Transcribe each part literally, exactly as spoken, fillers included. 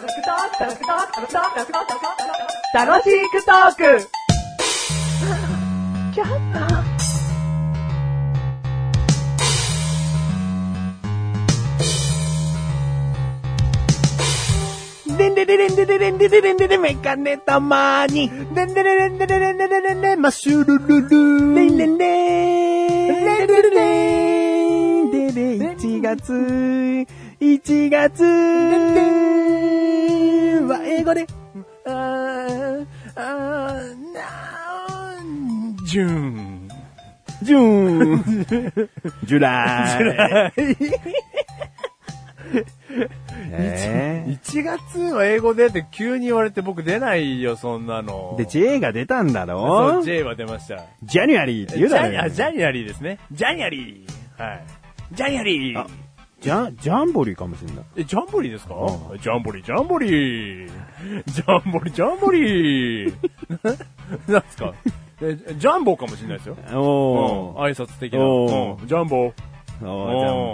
楽しくトークちょっとでんでれれんでれれんでれれんでれめかねたまーにでんでれれんでれれんでれれんでマッシュルルルレンレンレンレンレンレンでれいちがついちがつは英語でああなジュンジュンジュライえー、いちがつは英語でって急に言われて僕出ないよ、そんなの。で、J が出たんだろ？そう、J は出ました。ジャニュアリーって言うだろ、ね、あ、ジャニュアリーですね。ジャニュアリー。はい。ジャニュアリー。あ、ジャ、ジャンボリーかもしれない。え、ジャンボリーですか？ジャンボリー、ジャンボリー。ジャンボリー、ジャンボリー。何ですか？ジャンボかもしれないですよ。おー。うん、挨拶的な。おー。ジャンボ。お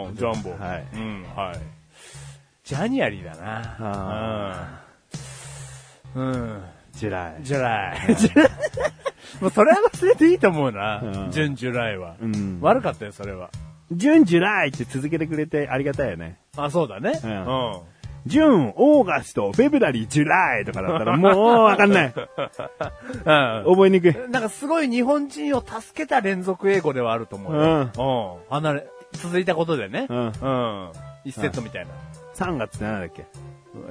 ー、ジャンボ。はい。うん、はい。ジャニアリーだな。うん。うん。ジュライ。ジュライ。もうそれは忘れていいと思うな。ジュンジュライは、うん。悪かったよ、それは。ジュンジュライって続けてくれてありがたいよね。あ、そうだね。うん。うん、ジュン、オーガスト、フェブラリー、ジュライとかだったらもうわかんない。うん。覚えにくい。なんかすごい日本人を助けた連続英語ではあると思うよ。うん。うん。離れ、続いたことでね。うん。うん。一セットみたいな。さんがつって何だっけ、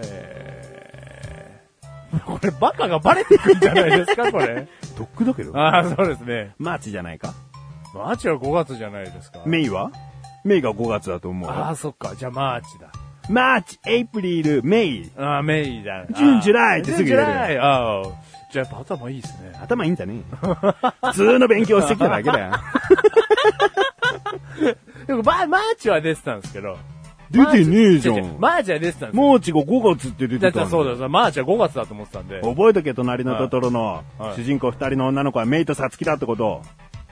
えー、これバカがバレてくんじゃないですかこれドックだけど、ああそうですね、マーチじゃないか、マーチはごがつじゃないですか、メイはメイがごがつだと思う、ああそっか、じゃあマーチだ、マーチ、エイプリル、メイ、ああメイだ、ジュン、ジュライってすぐ言える、ジュライ、ああじゃあやっぱ頭いいですね、頭いいんだね普通の勉強してきただけだよでもマーチは出てたんですけど、出てねえじゃん。マーチは出てたんです。マーチがごがつって出てたんだ。だそうだ、マーチはごがつだと思ってたんで。覚えとけ、隣のトトロの主人公二人の女の子はメイとサツキだってこと。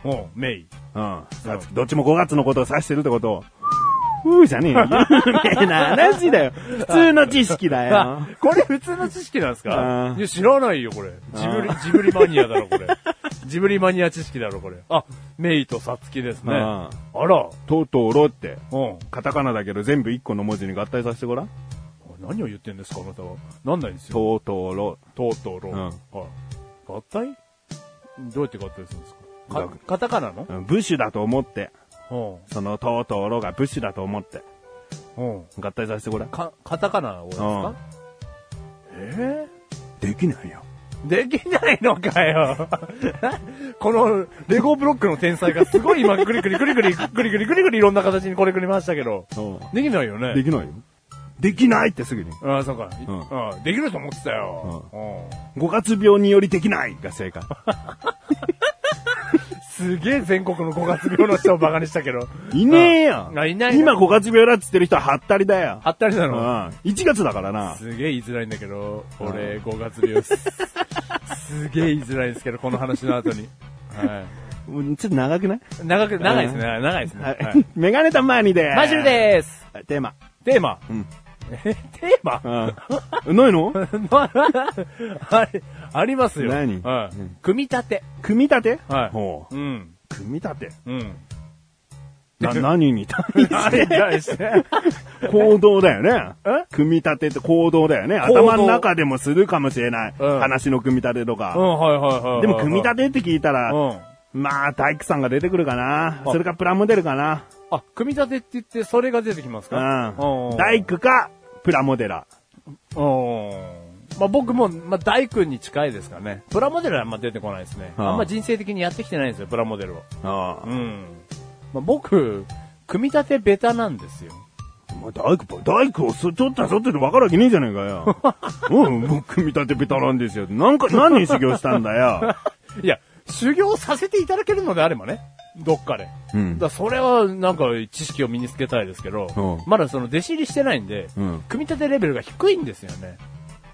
おう、メイ。うん。サツキ、どっちもごがつのことを指してるってこと。うーじゃねえよ。有名な話だよ。普通の知識だよ。これ普通の知識なんですか？いや、知らないよ、これ。ジブリ、ジブリマニアだろ、これ。ジブリマニア知識だろ、これ。あ、メイとサツキですね。あら。トトロって。うん。カタカナだけど全部一個の文字に合体させてごらん。何を言ってんですか、あなたは。なんないんですよ。トトロ。トトロ。うん。はい。合体？どうやって合体するんですか？カタカナの？ブシュだと思って。そのトートロがブッシュだと思って合体させてごらん。カタカナをですか？えー、できないよ。できないのかよ。このレゴブロックの天才がすごい今グリグリグリグリグリグリグリグリいろんな形にこれくりましたけど、できないよね。できないよ。できないってすぐに。ああ、そうか。うんうん、できると思ってたよ。うん、ごがつ病によりできないが正解。すげえ全国のごがつ病の人をバカにしたけど。いねえよ、うん、いない今ごがつ病だっつってる人はハッタリだよ。ハッタリなの、うん、いちがつだからな。すげえ言いづらいんだけど、俺ごがつ病す。すげえ言いづらいですけど、この話の後に。はい。ちょっと長くない？長く、長いですね。長いですね。はい、メガネたまにでーす。マジルでーす。テーマ。テーマ。うん。え、テーマ、うん、ないのあれ、ありますよ。何、はい、うん、組み立て。組み立て、はい。ほう。うん。組み立て。うん。な、何に対して対して行動だよね。え、組み立てって行動だよね。頭の中でもするかもしれない。うん、話の組み立てとか。うん、はいはいはい。でも組み立てって聞いたら、うん、まあ、体育さんが出てくるかな。それかプラモデルかな。あ、組み立てって言ってそれが出てきますか？うん。大工か、プラモデラ。うん。まあ、僕も、まあ、大工に近いですかね。プラモデルはあんま出てこないですね。あんま人生的にやってきてないんですよ、プラモデルを。ああ。うん。まあ、僕、組み立てベタなんですよ。まあ、大工、大工をそ、ちょっとそってて分かるわけねえじゃねえかよ。うん、僕、組み立てベタなんですよ。なんか、何に修行したんだよ。いや、修行させていただけるのであればね。どっかで。うん、だそれはなんか知識を身につけたいですけど、まだその弟子入りしてないんで、うん、組み立てレベルが低いんですよね。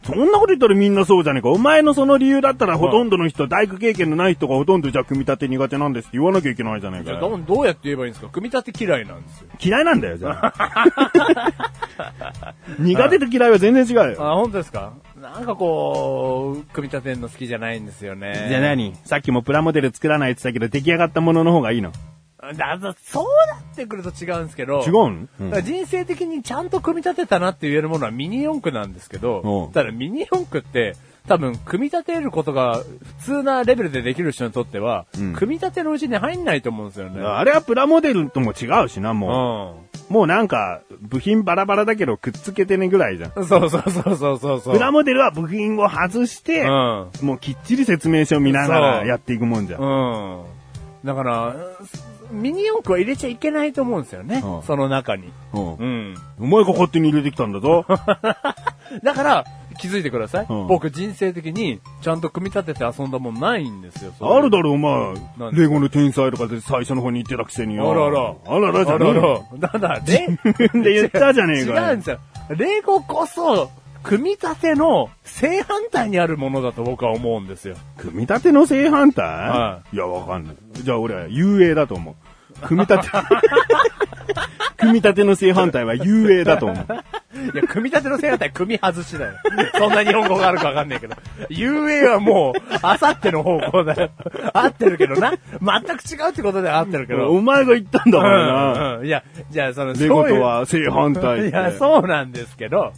そんなこと言ったらみんなそうじゃねえか。お前のその理由だったらほとんどの人、大工経験のない人がほとんどじゃあ組み立て苦手なんですって言わなきゃいけないじゃねえかよ。じゃあどうやって言えばいいんですか。組み立て嫌いなんですよ。嫌いなんだよ、じゃあ。苦手と嫌いは全然違うよ。あ、本当ですか。なんかこう、組み立てるの好きじゃないんですよね。じゃあ何？さっきもプラモデル作らないって言ったけど、出来上がったものの方がいいの？だそうなってくると違うんですけど。違うん、うん、だから人生的にちゃんと組み立てたなって言えるものはミニ四駆なんですけど、ただミニ四駆って多分組み立てることが普通なレベルでできる人にとっては、うん、組み立てのうちに入んないと思うんですよね。あれはプラモデルとも違うしな、もう、うん、もうなんか部品バラバラだけどくっつけてねぐらいじゃん。そうそうそうそうそうそう。プラモデルは部品を外して、うん、もうきっちり説明書を見ながらやっていくもんじゃん。うん、だからミニ四駆は入れちゃいけないと思うんですよね。ああ、その中に。ああ、うん。お前が勝手に入れてきたんだぞ。だから、気づいてください。ああ、僕人生的にちゃんと組み立てて遊んだもんないんですよ。あるだろ、お前。レゴの天才とかで最初の方に言ってたくせに。あらら。あららじゃねえよ。だだ、ね、自分で言ったじゃねえかよ。違うんですよ。レゴこそ、組み立ての正反対にあるものだと僕は思うんですよ。組み立ての正反対？はい。いや、わかんない。じゃあ俺は遊泳だと思う。組み立て。組み立ての正反対は遊泳だと思う。いや、組み立ての正反対は組み外しだよ。そんな日本語があるかわかんないけど。遊泳はもう、あさっての方向だよ。合ってるけどな。全く違うってことで合ってるけど。お前が言ったんだからな。うんうん、いや、じゃあその、レゴとは正反対。いや、そうなんですけど。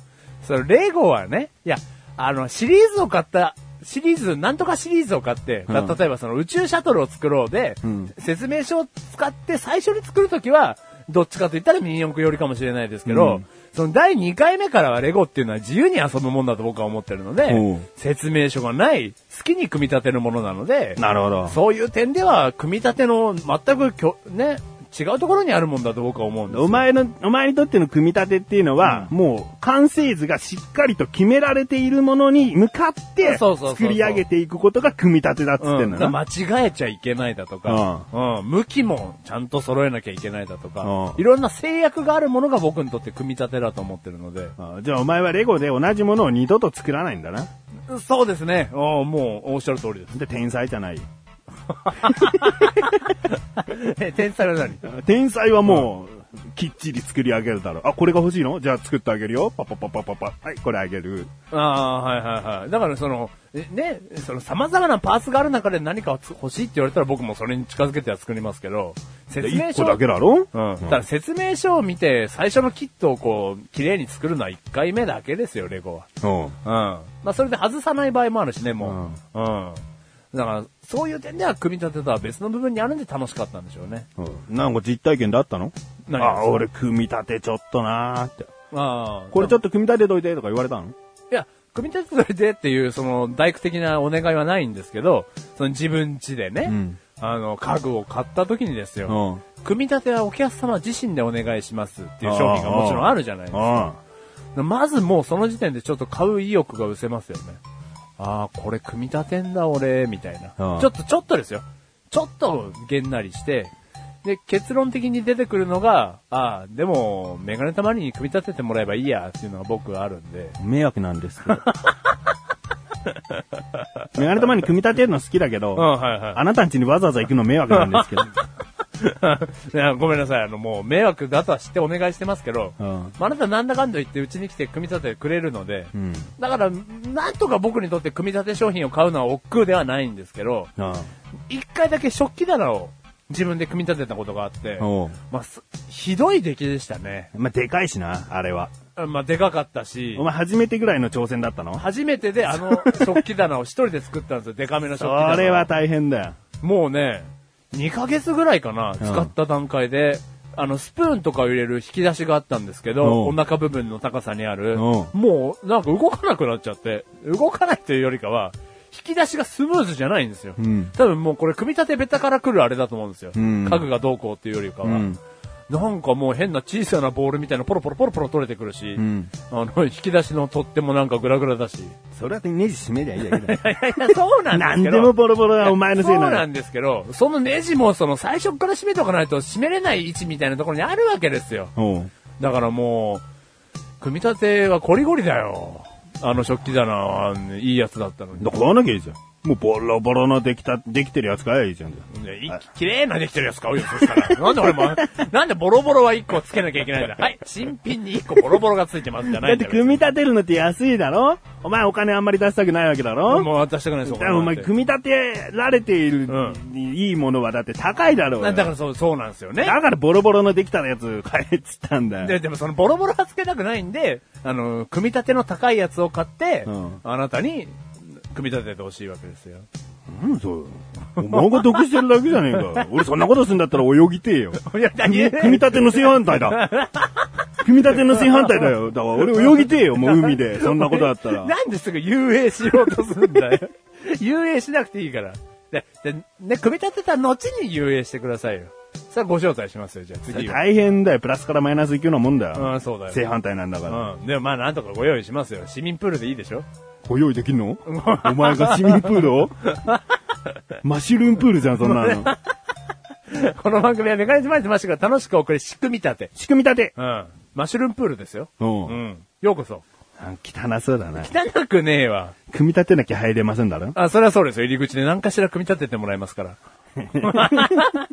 そのレゴはね、いや、あの、シリーズを買った、シリーズ、なんとかシリーズを買って、うん、例えばその宇宙シャトルを作ろうで、うん、説明書を使って最初に作るときは、どっちかと言ったらミニ四駆よりかもしれないですけど、うん、そのだいにかいめからはレゴっていうのは自由に遊ぶもんだと僕は思ってるので、説明書がない、好きに組み立てるものなので、なるほど。そういう点では、組み立ての全くきょ、ね、違うところにあるもんだと僕は思うんですよ。お前の、お前にとっての組み立てっていうのは、うん、もう完成図がしっかりと決められているものに向かって作り上げていくことが組み立てだっつってんだな。うん、間違えちゃいけないだとか、うんうん、向きもちゃんと揃えなきゃいけないだとか、うん、いろんな制約があるものが僕にとって組み立てだと思ってるので。あ、じゃあお前はレゴで同じものを二度と作らないんだな。そうですね。もうおっしゃる通りです。で、天才じゃないよ。天才は何？天才はもうきっちり作り上げるだろう。あ、これが欲しいの？じゃあ作ってあげるよ。パパパパパパ。はい、これあげる。ああ、はいはいはい。だからそのね、その様々なパーツがある中で何か欲しいって言われたら僕もそれに近づけては作りますけど、説明書だけだろ？うん。だから説明書を見て最初のキットをこう綺麗に作るのはいっかいめだけですよ、レゴは。うん。うん。まあそれで外さない場合もあるしね、もう。うん。うん、だからそういう点では組み立てとは別の部分にあるんで楽しかったんでしょうね。うん、なんか実体験だったの？何？あ、俺組み立てちょっとなーって。ああ。これちょっと組み立てといてとか言われたの？いや、組み立てといてっていうその大工的なお願いはないんですけど、その自分家でね、うん、あの家具を買った時にですよ、うん、組み立てはお客様自身でお願いしますっていう商品がもちろんあるじゃないですか。まずもうその時点でちょっと買う意欲が失せますよね。ああ、これ組み立てんだ俺、みたいな。ああ、ちょっと、ちょっとですよ。ちょっと、げんなりして、で、結論的に出てくるのが、ああ、でも、メガネたまりに組み立ててもらえばいいや、っていうのが僕はあるんで。迷惑なんですけど。メガネたまりに組み立てるの好きだけど、うん、はいはい、あなたんちにわざわざ行くの迷惑なんですけど。いや、ごめんなさい。あの、もう、迷惑だとは知ってお願いしてますけど、うん、まあ、あなたなんだかんだ言ってうちに来て組み立ててくれるので、うん、だから、なんとか僕にとって組み立て商品を買うのは億劫ではないんですけど、一、うん、回だけ食器棚を自分で組み立てたことがあって、まあ、ひどい出来でしたね。まあ、でかいしな、あれは。まあ、でかかったし。お前初めてぐらいの挑戦だったの？初めてであの食器棚を一人で作ったんですよ。でかめの食器棚。それは大変だよ。もうね、にかげつぐらいかな、使った段階で、うん、あの、スプーンとかを入れる引き出しがあったんですけど、お腹部分の高さにある、もう、なんか動かなくなっちゃって、動かないというよりかは、引き出しがスムーズじゃないんですよ。うん、多分もうこれ、組み立てベタから来るあれだと思うんですよ。うん、家具がどうこうっていうよりかは。うん、なんかもう変な小さなボールみたいなポロポロポロポロ取れてくるし、うん、あの、引き出しの取っ手もなんかグラグラだし。それだってネジ締めりゃいいだけだ。いやいや、そうなんですけど。何でもボロボロはお前のせいなの。そうなんですけど、そのネジもその最初から締めとかないと締めれない位置みたいなところにあるわけですよ。だからもう、組み立てはコリゴリだよ。あの食器棚、いいやつだったのに。買わなきゃいいじゃん。もうボロボロのできた、できてるやつ買えばいいじゃん。綺麗なできてるやつ買うよ、そしたら。なんで俺も、なんでボロボロはいっこつけなきゃいけないんだ。はい、新品にいっこボロボロがついてますじゃないんだ。だって組み立てるのって安いだろ？お前お金あんまり出したくないわけだろ？もう出したくないですよ。お前組み立てられている、うん、いいものはだって高いだろう。だからそう、そうなんですよね。だからボロボロのできたやつ買えっつったんだよ。で、でもそのボロボロはつけたくないんで、あの、組み立ての高いやつを買って、うん、あなたに、組み立ててほしいわけですよ。うん、そうよ。お前が得してるだけじゃねえか。俺そんなことするんだったら泳ぎてえよ。いや組, 組み立ての正反対だ。組み立ての正反対だよ。だから俺泳ぎてえよ、もう海で。そんなことだったら。なんですぐ遊泳しようとするんだよ。遊泳しなくていいから。で、でね、組み立てた後に遊泳してくださいよ。さあご招待しますよ、じゃあ次は。大変だよ、プラスからマイナスいくのもんだよ。うん、そうだよ。正反対なんだから。うん。でもまあなんとかご用意しますよ。市民プールでいいでしょ？ご用意できんの？お前が市民プールをマシュルームプールじゃん、そんなの。この番組はメカニズムマイズマシュが楽しく送る仕組み立て。仕組み立て。うん。マシュルームプールですよ。うん。うん。ようこそ。汚そうだな。汚くねえわ。組み立てなきゃ入れませんだろ？あ、それはそうですよ。入り口で何かしら組み立ててもらいますから。